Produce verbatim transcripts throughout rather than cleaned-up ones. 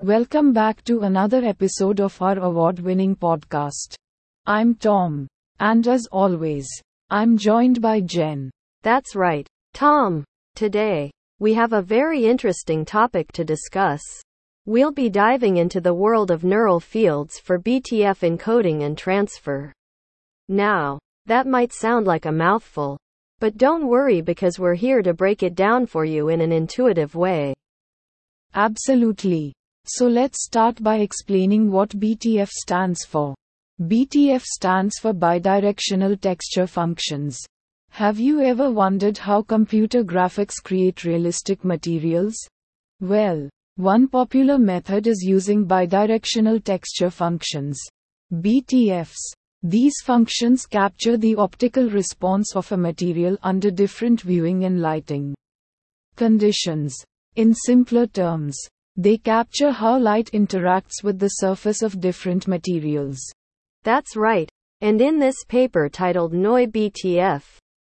Welcome back to another episode of our award-winning podcast. I'm Tom. And as always, I'm joined by Jen. That's right, Tom. Today, we have a very interesting topic to discuss. We'll be diving into the world of neural fields for B T F encoding and transfer. Now, that might sound like a mouthful, but don't worry because we're here to break it down for you in an intuitive way. Absolutely. So let's start by explaining what B T F stands for. B T F stands for bidirectional texture functions. Have you ever wondered how computer graphics create realistic materials? Well, one popular method is using bidirectional texture functions. B T Fs. These functions capture the optical response of a material under different viewing and lighting conditions. In simpler terms, they capture how light interacts with the surface of different materials. That's right. And in this paper titled NeuBTF,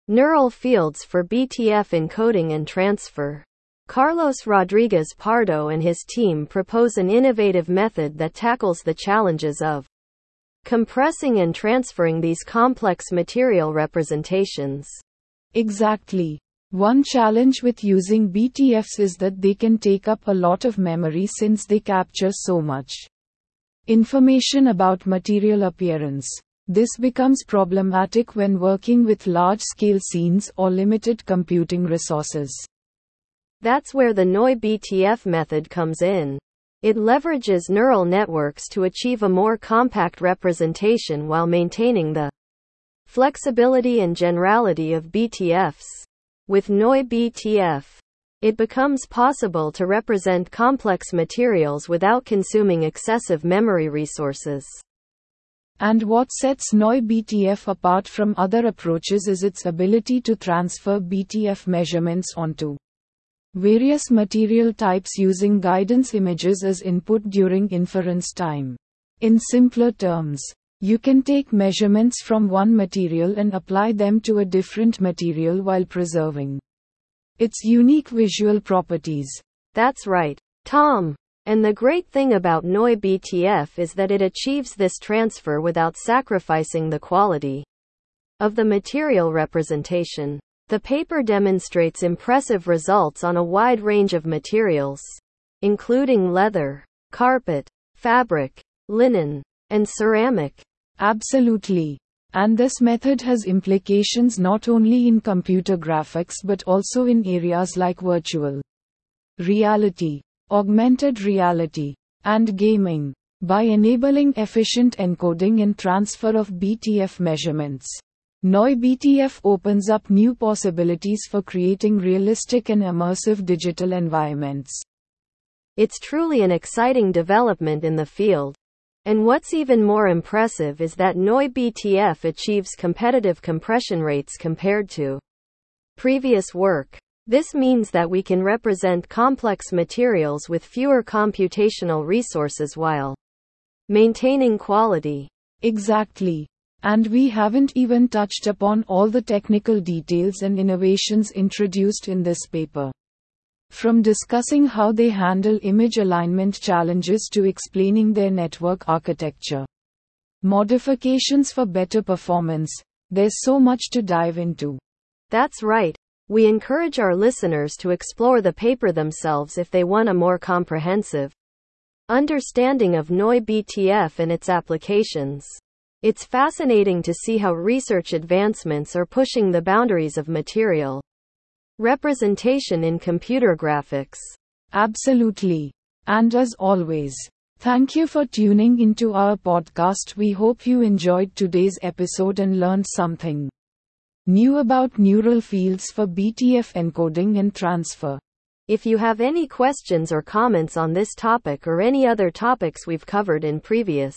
Neural Fields for B T F Encoding and Transfer, Carlos Rodriguez Pardo and his team propose an innovative method that tackles the challenges of compressing and transferring these complex material representations. Exactly. One challenge with using B T Fs is that they can take up a lot of memory since they capture so much information about material appearance. This becomes problematic when working with large-scale scenes or limited computing resources. That's where the NeuBTF method comes in. It leverages neural networks to achieve a more compact representation while maintaining the flexibility and generality of B T Fs. With NeuBTF, it becomes possible to represent complex materials without consuming excessive memory resources. And what sets NeuBTF apart from other approaches is its ability to transfer B T F measurements onto various material types using guidance images as input during inference time. In simpler terms, you can take measurements from one material and apply them to a different material while preserving its unique visual properties. That's right, Tom. And the great thing about NeuBTF is that it achieves this transfer without sacrificing the quality of the material representation. The paper demonstrates impressive results on a wide range of materials, including leather, carpet, fabric, linen, and ceramic. Absolutely. And this method has implications not only in computer graphics but also in areas like virtual reality, augmented reality, and gaming, by enabling efficient encoding and transfer of B T F measurements. NeuBTF opens up new possibilities for creating realistic and immersive digital environments. It's truly an exciting development in the field. And what's even more impressive is that NeuBTF achieves competitive compression rates compared to previous work. This means that we can represent complex materials with fewer computational resources while maintaining quality. Exactly. And we haven't even touched upon all the technical details and innovations introduced in this paper. From discussing how they handle image alignment challenges to explaining their network architecture modifications for better performance, there's so much to dive into. That's right. We encourage our listeners to explore the paper themselves if they want a more comprehensive understanding of NeuBTF and its applications. It's fascinating to see how research advancements are pushing the boundaries of material representation in computer graphics. Absolutely. And as always, thank you for tuning into our podcast. We hope you enjoyed today's episode and learned something new about neural fields for B T F encoding and transfer. If you have any questions or comments on this topic or any other topics we've covered in previous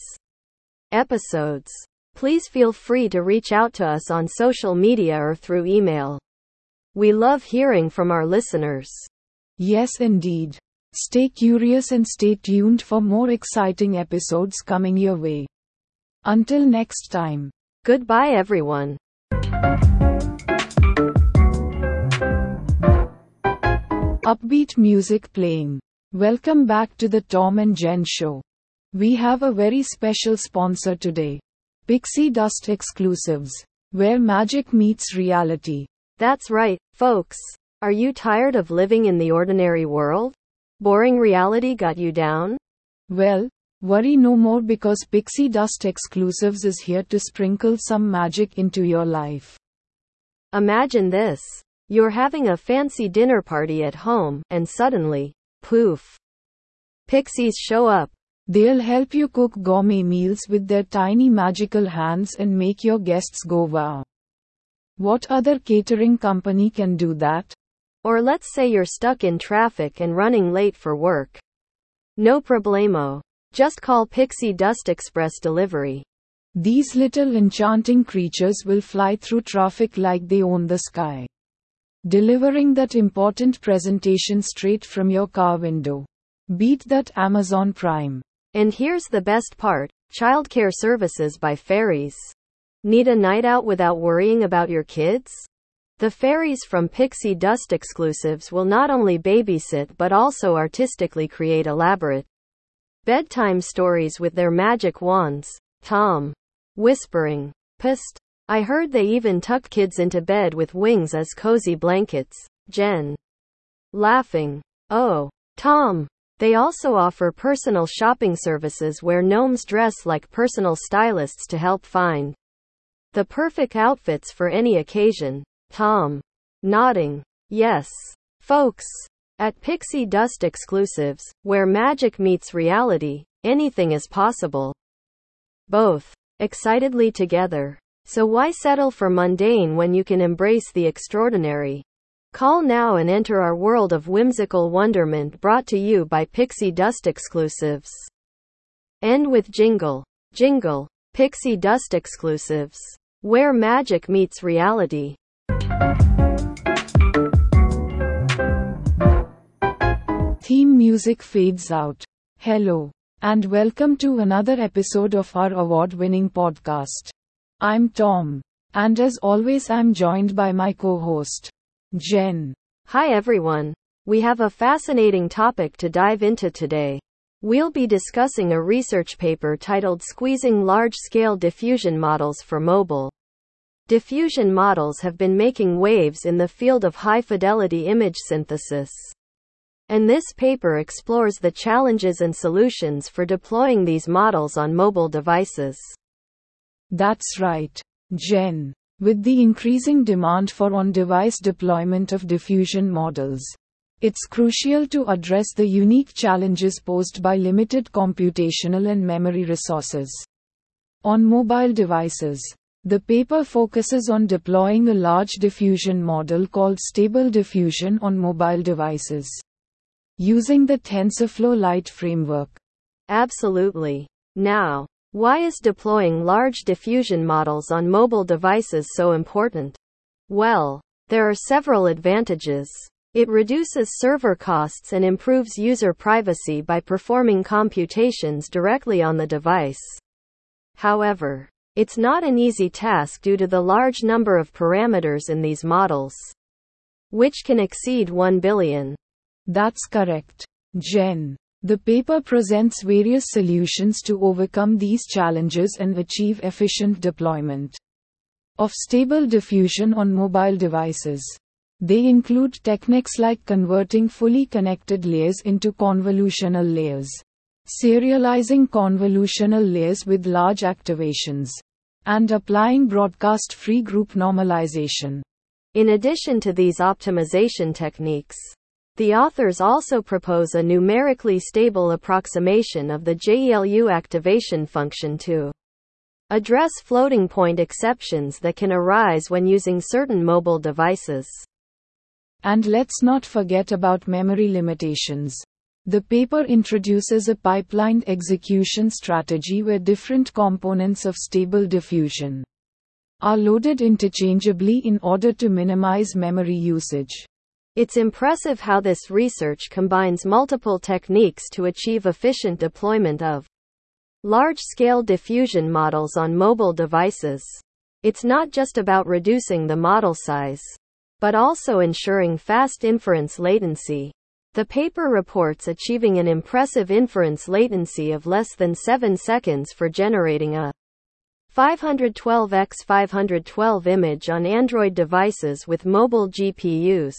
episodes, please feel free to reach out to us on social media or through email. We love hearing from our listeners. Yes, indeed. Stay curious and stay tuned for more exciting episodes coming your way. Until next time. Goodbye, everyone. upbeat music playing. Welcome back to the Tom and Jen show. We have a very special sponsor today. Pixie Dust Exclusives, where magic meets reality. That's right, folks. Are you tired of living in the ordinary world? Boring reality got you down? Well, worry no more, because Pixie Dust Exclusives is here to sprinkle some magic into your life. Imagine this. You're having a fancy dinner party at home, and suddenly, poof, pixies show up. They'll help you cook gourmet meals with their tiny magical hands and make your guests go wow. What other catering company can do that? Or let's say you're stuck in traffic and running late for work. No problemo. Just call Pixie Dust Express Delivery. These little enchanting creatures will fly through traffic like they own the sky, delivering that important presentation straight from your car window. Beat that, Amazon Prime. And here's the best part: childcare services by Fairies. Need a night out without worrying about your kids? The Fairies from Pixie Dust Exclusives will not only babysit but also artistically create elaborate bedtime stories with their magic wands. Tom. Whispering. Psst. I heard they even tuck kids into bed with wings as cozy blankets. Jen. Laughing. Oh. Tom. They also offer personal shopping services where gnomes dress like personal stylists to help find the perfect outfits for any occasion. Tom. Nodding. Yes, folks. At Pixie Dust Exclusives, where magic meets reality, anything is possible. Both. Excitedly together. So why settle for mundane when you can embrace the extraordinary? Call now and enter our world of whimsical wonderment, brought to you by Pixie Dust Exclusives. End with jingle. Jingle. Pixie Dust Exclusives, where magic meets reality. Theme music fades out. Hello, and welcome to another episode of our award-winning podcast. I'm Tom, and as always I'm joined by my co-host, Jen. Hi everyone. We have a fascinating topic to dive into today. We'll be discussing a research paper titled "Squeezing Large-Scale Diffusion Models for Mobile." Diffusion models have been making waves in the field of high-fidelity image synthesis, and this paper explores the challenges and solutions for deploying these models on mobile devices. That's right, Jen. With the increasing demand for on-device deployment of diffusion models, it's crucial to address the unique challenges posed by limited computational and memory resources on mobile devices. The paper focuses on deploying a large diffusion model called Stable Diffusion on mobile devices, using the TensorFlow Lite framework. Absolutely. Now, why is deploying large diffusion models on mobile devices so important? Well, there are several advantages. It reduces server costs and improves user privacy by performing computations directly on the device. However, it's not an easy task due to the large number of parameters in these models, which can exceed one billion. That's correct, Jen. The paper presents various solutions to overcome these challenges and achieve efficient deployment of stable diffusion on mobile devices. They include techniques like converting fully connected layers into convolutional layers, serializing convolutional layers with large activations, and applying broadcast-free group normalization. In addition to these optimization techniques, the authors also propose a numerically stable approximation of the J E L U activation function to address floating point exceptions that can arise when using certain mobile devices. And let's not forget about memory limitations. The paper introduces a pipelined execution strategy where different components of stable diffusion are loaded interchangeably in order to minimize memory usage. It's impressive how this research combines multiple techniques to achieve efficient deployment of large-scale diffusion models on mobile devices. It's not just about reducing the model size, but also ensuring fast inference latency, The paper reports achieving an impressive inference latency of less than seven seconds for generating a five twelve by five twelve image on Android devices with mobile G P Us.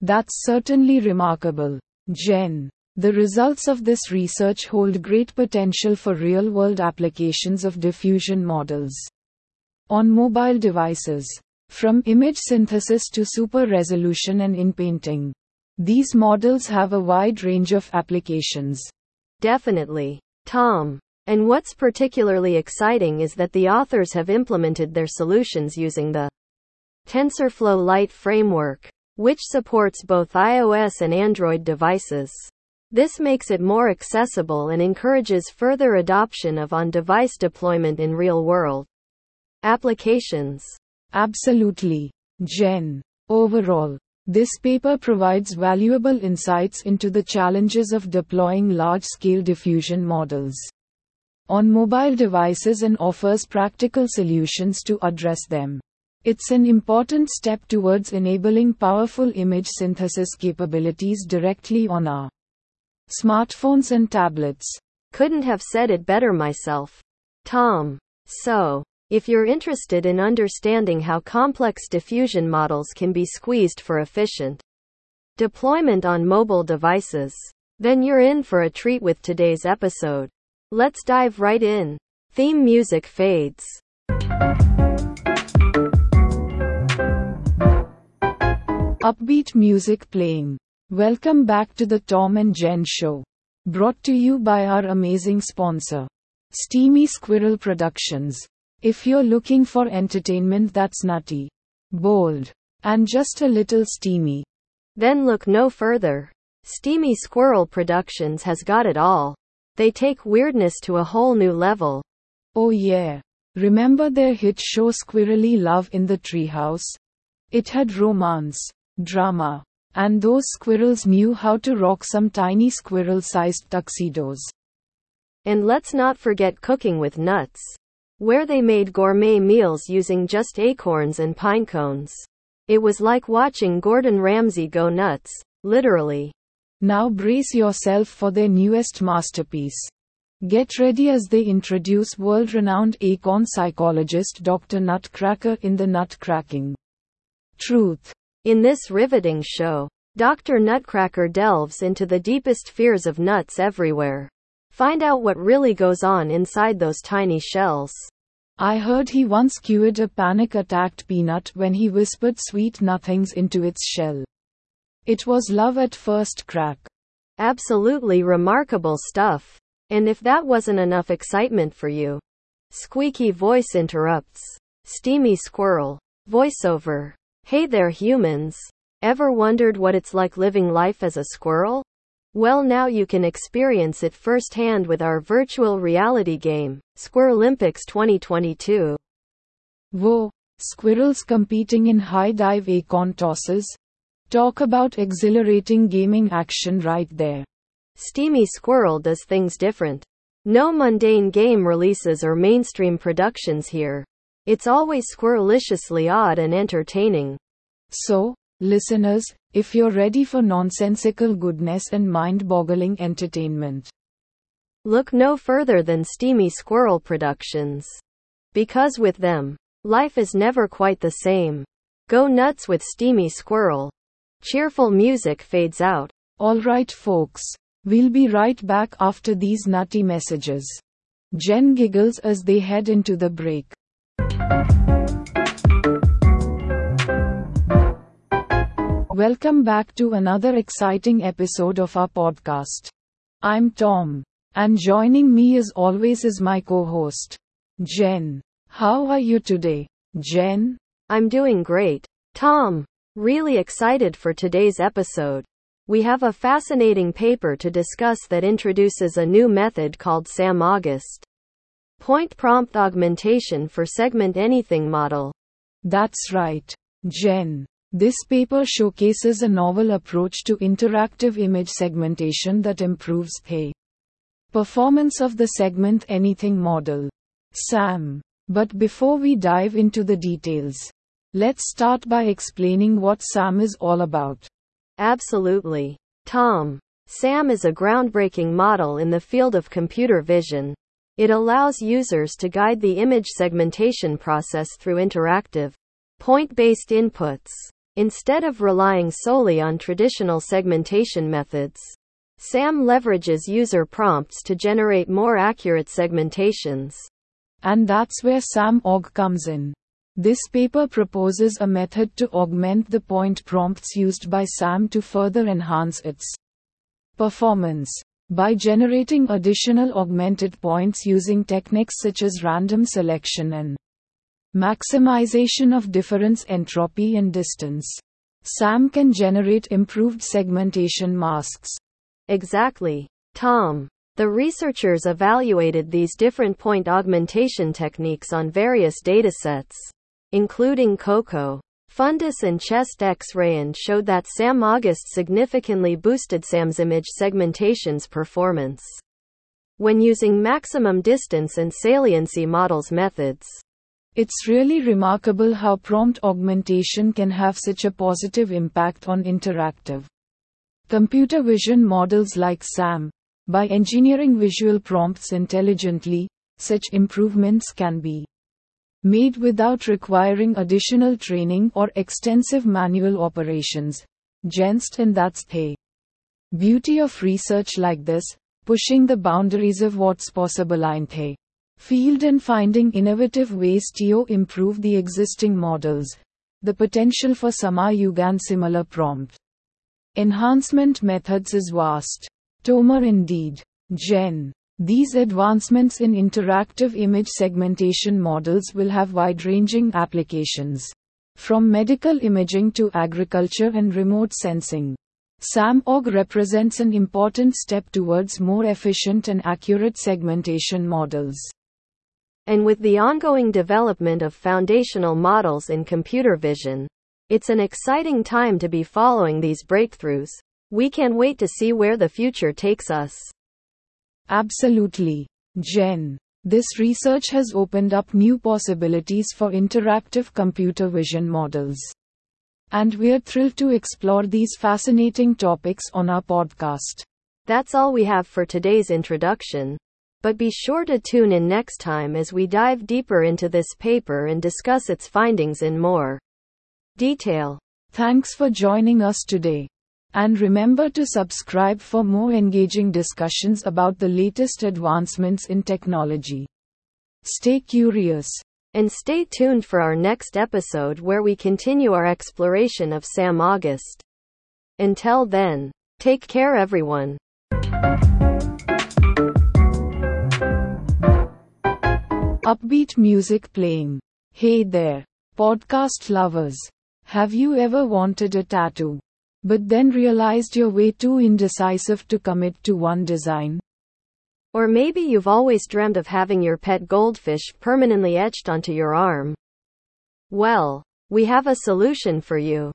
That's certainly remarkable, Jen. The results of this research hold great potential for real-world applications of diffusion models on mobile devices, from image synthesis to super resolution and in painting. These models have a wide range of applications. Definitely, Tom. And what's particularly exciting is that the authors have implemented their solutions using the TensorFlow Lite framework, which supports both iOS and Android devices. This makes it more accessible and encourages further adoption of on-device deployment in real-world applications. Absolutely, Jen. Overall, this paper provides valuable insights into the challenges of deploying large-scale diffusion models on mobile devices and offers practical solutions to address them. It's an important step towards enabling powerful image synthesis capabilities directly on our smartphones and tablets. Couldn't have said it better myself, Tom. So, if you're interested in understanding how complex diffusion models can be squeezed for efficient deployment on mobile devices, then you're in for a treat with today's episode. Let's dive right in. Theme music fades. Upbeat music playing. Welcome back to the Tom and Jen Show, brought to you by our amazing sponsor, Steamy Squirrel Productions. If you're looking for entertainment that's nutty, bold, and just a little steamy, then look no further. Steamy Squirrel Productions has got it all. They take weirdness to a whole new level. Oh yeah. Remember their hit show Squirrely Love in the Treehouse? It had romance, drama, and those squirrels knew how to rock some tiny squirrel-sized tuxedos. And let's not forget Cooking with Nuts, where they made gourmet meals using just acorns and pine cones. It was like watching Gordon Ramsay go nuts, literally. Now brace yourself for their newest masterpiece. Get ready as they introduce world-renowned acorn psychologist Doctor Nutcracker in the Nutcracking Truth. In this riveting show, Doctor Nutcracker delves into the deepest fears of nuts everywhere. Find out what really goes on inside those tiny shells. I heard he once cured a panic-attacked peanut when he whispered sweet nothings into its shell. It was love at first crack. Absolutely remarkable stuff. And if that wasn't enough excitement for you, squeaky voice interrupts. Steamy Squirrel. Voiceover. Hey there, humans. Ever wondered what it's like living life as a squirrel? Well, now you can experience it firsthand with our virtual reality game, Squirrelympics twenty twenty-two. Whoa, squirrels competing in high-dive acorn tosses? Talk about exhilarating gaming action right there. Steamy Squirrel does things different. No mundane game releases or mainstream productions here. It's always squirreliciously odd and entertaining. So, listeners, if you're ready for nonsensical goodness and mind-boggling entertainment, look no further than Steamy Squirrel Productions. Because with them, life is never quite the same. Go nuts with Steamy Squirrel. Cheerful music fades out. Alright folks, we'll be right back after these nutty messages. Jen giggles as they head into the break. Welcome back to another exciting episode of our podcast. I'm Tom, and joining me as always is my co-host, Jen. How are you today, Jen? I'm doing great, Tom. Really excited for today's episode. We have a fascinating paper to discuss that introduces a new method called SAM-August. Point prompt augmentation for segment anything model. That's right, Jen. This paper showcases a novel approach to interactive image segmentation that improves the performance of the segment anything model, SAM. But before we dive into the details, let's start by explaining what SAM is all about. Absolutely. Tom. SAM is a groundbreaking model in the field of computer vision. It allows users to guide the image segmentation process through interactive, point-based inputs, instead of relying solely on traditional segmentation methods. SAM leverages user prompts to generate more accurate segmentations. And that's where SAM dot org comes in. This paper proposes a method to augment the point prompts used by SAM to further enhance its performance by generating additional augmented points using techniques such as random selection and maximization of difference entropy and distance. SAM can generate improved segmentation masks. Exactly, Tom. The researchers evaluated these different point augmentation techniques on various datasets, including COCO, fundus and chest X-ray, and showed that SAM dot August significantly boosted SAM's image segmentation's performance when using maximum distance and saliency models methods. It's really remarkable how prompt augmentation can have such a positive impact on interactive computer vision models like SAM. By engineering visual prompts intelligently, such improvements can be made without requiring additional training or extensive manual operations. Genst and that's the beauty of research like this, pushing the boundaries of what's possible in the field and finding innovative ways to improve the existing models. The potential for sama-yugan similar prompt enhancement methods is vast. Tomer indeed. Gen. These advancements in interactive image segmentation models will have wide-ranging applications, from medical imaging to agriculture and remote sensing. SAM dot org represents an important step towards more efficient and accurate segmentation models. And with the ongoing development of foundational models in computer vision, it's an exciting time to be following these breakthroughs. We can't wait to see where the future takes us. Absolutely. Jen. This research has opened up new possibilities for interactive computer vision models, and we're thrilled to explore these fascinating topics on our podcast. That's all we have for today's introduction. But be sure to tune in next time as we dive deeper into this paper and discuss its findings in more detail. Thanks for joining us today. And remember to subscribe for more engaging discussions about the latest advancements in technology. Stay curious. And stay tuned for our next episode where we continue our exploration of SAM dot August. Until then, take care everyone. Upbeat music playing. Hey there, podcast lovers. Have you ever wanted a tattoo, but then realized you're way too indecisive to commit to one design? Or maybe you've always dreamt of having your pet goldfish permanently etched onto your arm. Well, we have a solution for you.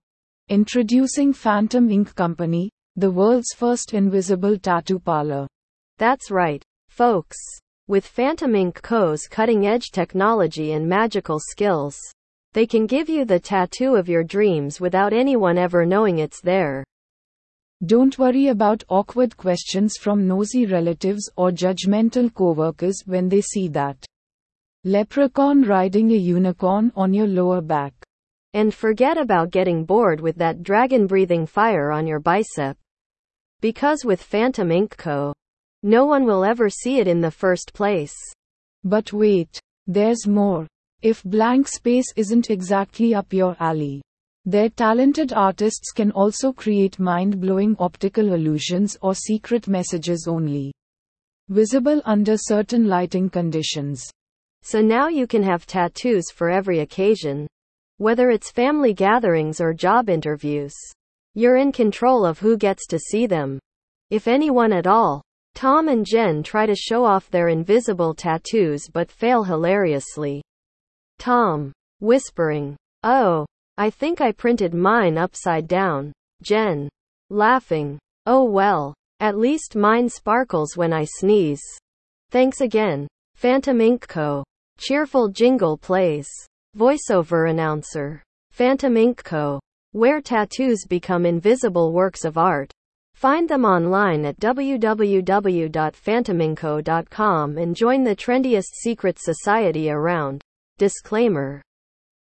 Introducing Phantom Ink Company, the world's first invisible tattoo parlor. That's right, folks. With Phantom Ink Company's cutting-edge technology and magical skills, they can give you the tattoo of your dreams without anyone ever knowing it's there. Don't worry about awkward questions from nosy relatives or judgmental coworkers when they see that leprechaun riding a unicorn on your lower back. And forget about getting bored with that dragon-breathing fire on your bicep. Because with Phantom Ink Company, no one will ever see it in the first place. But wait, there's more. If blank space isn't exactly up your alley, their talented artists can also create mind-blowing optical illusions or secret messages only visible under certain lighting conditions. So now you can have tattoos for every occasion. Whether it's family gatherings or job interviews, you're in control of who gets to see them. If anyone at all. Tom and Jen try to show off their invisible tattoos but fail hilariously. Tom. Whispering. Oh, I think I printed mine upside down. Jen. Laughing. Oh well, at least mine sparkles when I sneeze. Thanks again, Phantom Ink Company. Cheerful jingle plays. Voiceover announcer. Phantom Ink Company. Where tattoos become invisible works of art. Find them online at w w w dot phantom inc dot com and join the trendiest secret society around. Disclaimer.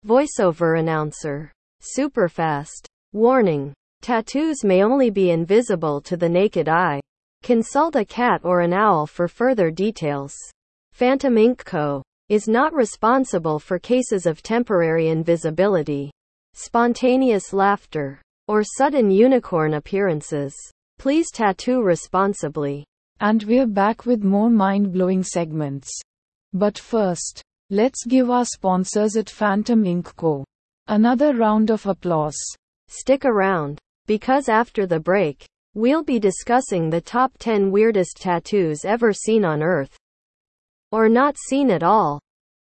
Voiceover announcer. Superfast. Warning. Tattoos may only be invisible to the naked eye. Consult a cat or an owl for further details. Phantom Ink Co. is not responsible for cases of temporary invisibility, spontaneous laughter, or sudden unicorn appearances. Please tattoo responsibly. And we're back with more mind-blowing segments. But first, let's give our sponsors at Phantom Ink Co. another round of applause. Stick around, because after the break, we'll be discussing the top ten weirdest tattoos ever seen on Earth. Or not seen at all.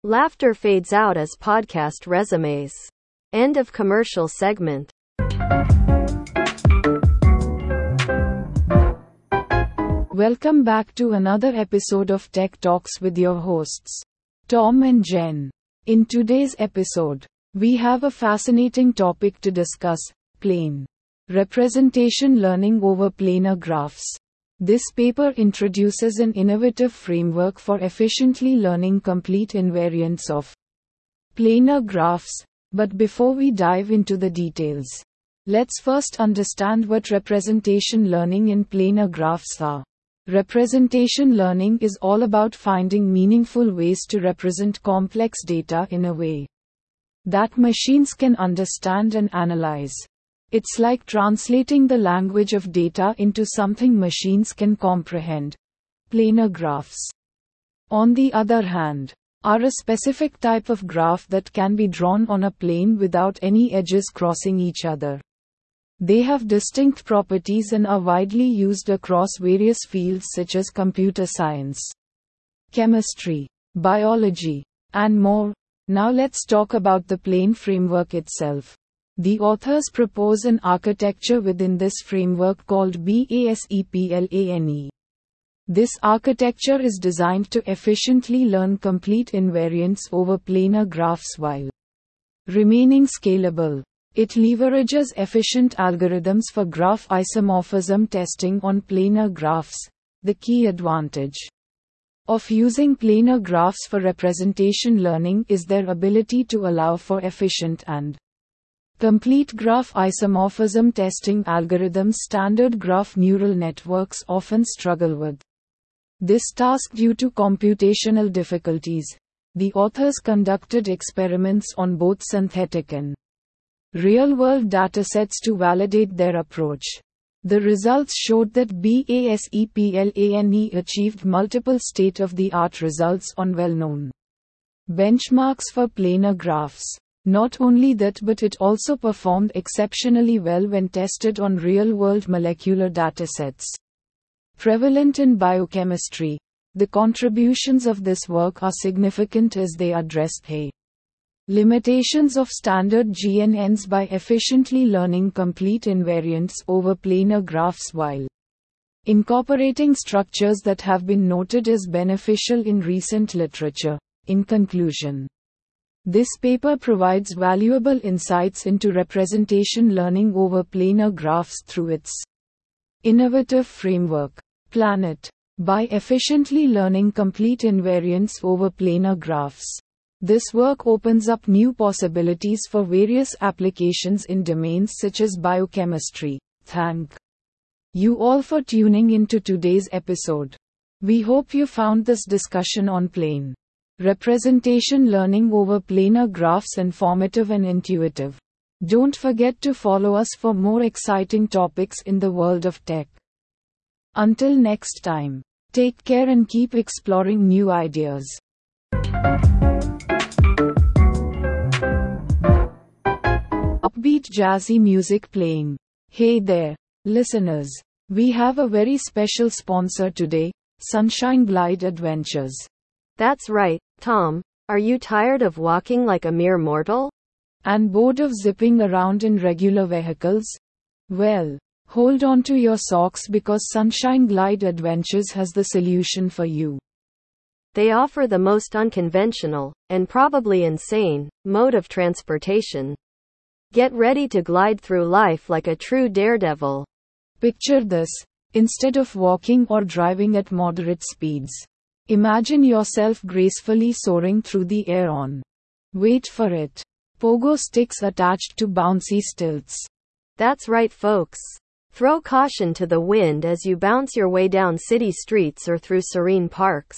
Laughter fades out as podcast resumes. End of commercial segment. Welcome back to another episode of Tech Talks with your hosts, Tom and Jen. In today's episode, we have a fascinating topic to discuss: plane representation learning over planar graphs. This paper introduces an innovative framework for efficiently learning complete invariants of planar graphs. But before we dive into the details, let's first understand what representation learning and planar graphs are. Representation learning is all about finding meaningful ways to represent complex data in a way that machines can understand and analyze. It's like translating the language of data into something machines can comprehend. Planar graphs, on the other hand, are a specific type of graph that can be drawn on a plane without any edges crossing each other. They have distinct properties and are widely used across various fields such as computer science, chemistry, biology, and more. Now let's talk about the plane framework itself. The authors propose an architecture within this framework called BASEPLANE. This architecture is designed to efficiently learn complete invariants over planar graphs while remaining scalable. It leverages efficient algorithms for graph isomorphism testing on planar graphs. The key advantage of using planar graphs for representation learning is their ability to allow for efficient and complete graph isomorphism testing algorithms standard graph neural networks often struggle with this task due to computational difficulties. The authors conducted experiments on both synthetic and real-world datasets to validate their approach. The results showed that BASEPLANE achieved multiple state-of-the-art results on well-known benchmarks for planar graphs. Not only that, but it also performed exceptionally well when tested on real-world molecular datasets prevalent in biochemistry. The contributions of this work are significant as they address the limitations of standard G N Ns by efficiently learning complete invariants over planar graphs while incorporating structures that have been noted as beneficial in recent literature. In conclusion, this paper provides valuable insights into representation learning over planar graphs through its innovative framework, PLANET, by efficiently learning complete invariants over planar graphs. This work opens up new possibilities for various applications in domains such as biochemistry. Thank you all for tuning into today's episode. We hope you found this discussion on plane representation learning over planar graphs informative and intuitive. Don't forget to follow us for more exciting topics in the world of tech. Until next time, take care and keep exploring new ideas. Upbeat jazzy music playing. Hey there, listeners. We have a very special sponsor today, Sunshine Glide Adventures. That's right, Tom. Are you tired of walking like a mere mortal? And bored of zipping around in regular vehicles? Well, hold on to your socks, because Sunshine Glide Adventures has the solution for you. They offer the most unconventional, and probably insane, mode of transportation. Get ready to glide through life like a true daredevil. Picture this: instead of walking or driving at moderate speeds, imagine yourself gracefully soaring through the air on, wait for it, pogo sticks attached to bouncy stilts. That's right, folks. Throw caution to the wind as you bounce your way down city streets or through serene parks.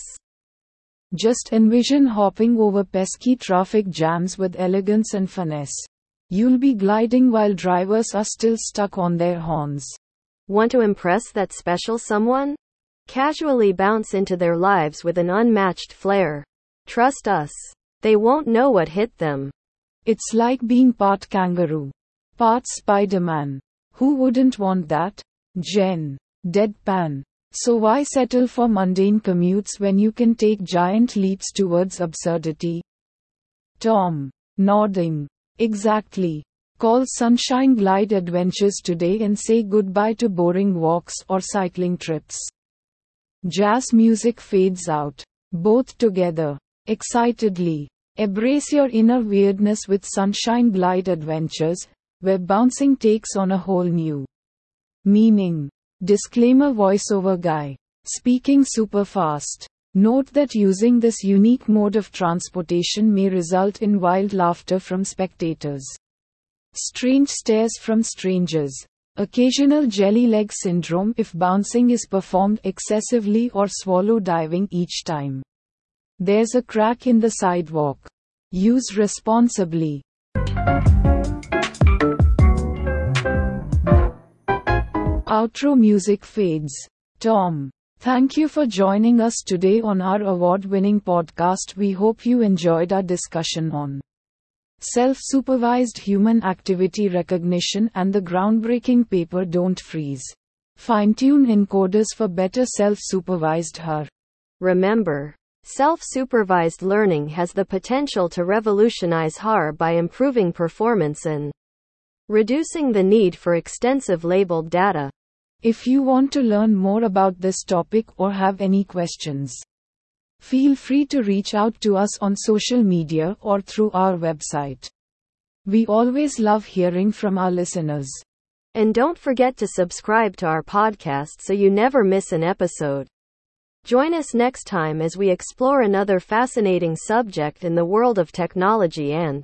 Just envision hopping over pesky traffic jams with elegance and finesse. You'll be gliding while drivers are still stuck on their horns. Want to impress that special someone? Casually bounce into their lives with an unmatched flair. Trust us, they won't know what hit them. It's like being part kangaroo, part Spider-Man. Who wouldn't want that? Jen. Deadpan. So why settle for mundane commutes when you can take giant leaps towards absurdity? Tom. Nodding. Exactly. Call Sunshine Glide Adventures today and say goodbye to boring walks or cycling trips. Jazz music fades out. Both together. Excitedly. Embrace your inner weirdness with Sunshine Glide Adventures, where bouncing takes on a whole new meaning. Disclaimer: voiceover guy. Speaking super fast. Note that using this unique mode of transportation may result in wild laughter from spectators, strange stares from strangers, occasional jelly leg syndrome if bouncing is performed excessively, or swallow diving each time there's a crack in the sidewalk. Use responsibly. Outro music fades. Tom, thank you for joining us today on our award-winning podcast. We hope you enjoyed our discussion on self-supervised human activity recognition and the groundbreaking paper Don't Freeze. Fine-tune encoders for better self-supervised H A R. Remember, self-supervised learning has the potential to revolutionize H A R by improving performance and reducing the need for extensive labeled data. If you want to learn more about this topic or have any questions, feel free to reach out to us on social media or through our website. We always love hearing from our listeners. And don't forget to subscribe to our podcast so you never miss an episode. Join us next time as we explore another fascinating subject in the world of technology and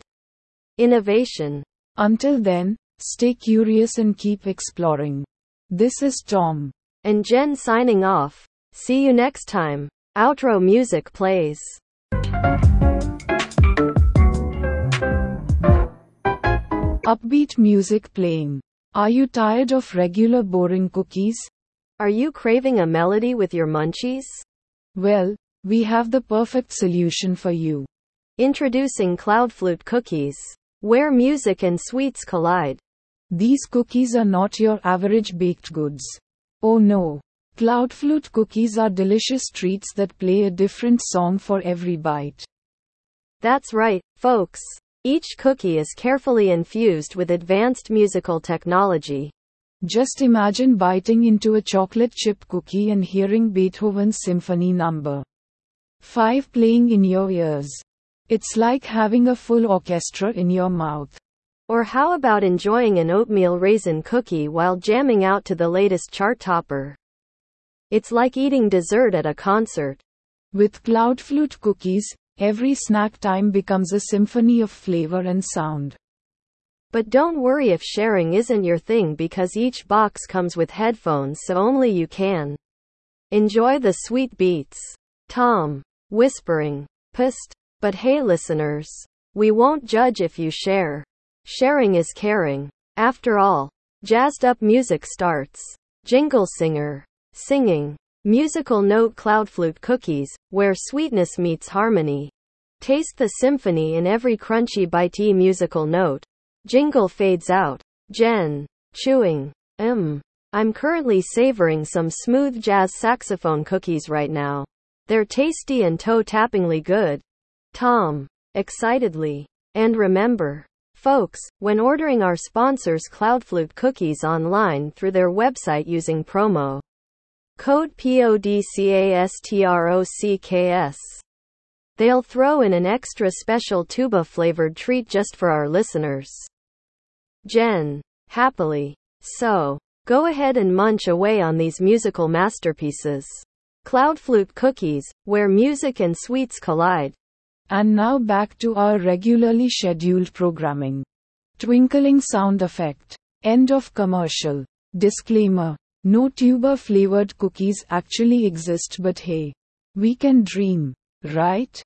innovation. Until then, stay curious and keep exploring. This is Tom and Jen signing off. See you next time. Outro music plays. Upbeat music playing. Are you tired of regular boring cookies? Are you craving a melody with your munchies? Well, we have the perfect solution for you. Introducing Cloudflute Cookies, where music and sweets collide. These cookies are not your average baked goods. Oh no. Cloudflute cookies are delicious treats that play a different song for every bite. That's right, folks. Each cookie is carefully infused with advanced musical technology. Just imagine biting into a chocolate chip cookie and hearing Beethoven's Symphony number five playing in your ears. It's like having a full orchestra in your mouth. Or how about enjoying an oatmeal raisin cookie while jamming out to the latest chart topper? It's like eating dessert at a concert. With Cloudflute cookies, every snack time becomes a symphony of flavor and sound. But don't worry if sharing isn't your thing, because each box comes with headphones, so only you can enjoy the sweet beats. Tom, whispering, psst, but hey listeners, we won't judge if you share. Sharing is caring. After all, jazzed up music starts. Jingle singer. Singing. Musical note Cloudflute Cookies, where sweetness meets harmony. Taste the symphony in every crunchy bitey musical note. Jingle fades out. Jen. Chewing. Mmm. I'm currently savoring some smooth jazz saxophone cookies right now. They're tasty and toe-tappingly good. Tom. Excitedly. And remember, folks, when ordering our sponsors Cloudflute Cookies online through their website using promo code PODCASTROCKS, they'll throw in an extra special tuba-flavored treat just for our listeners. Jen. Happily. So, Go ahead and munch away on these musical masterpieces. Cloudflute Cookies, where music and sweets collide. And now back to our regularly scheduled programming. Twinkling sound effect. End of commercial. Disclaimer. No tuber flavored cookies actually exist, but hey, we can dream, right?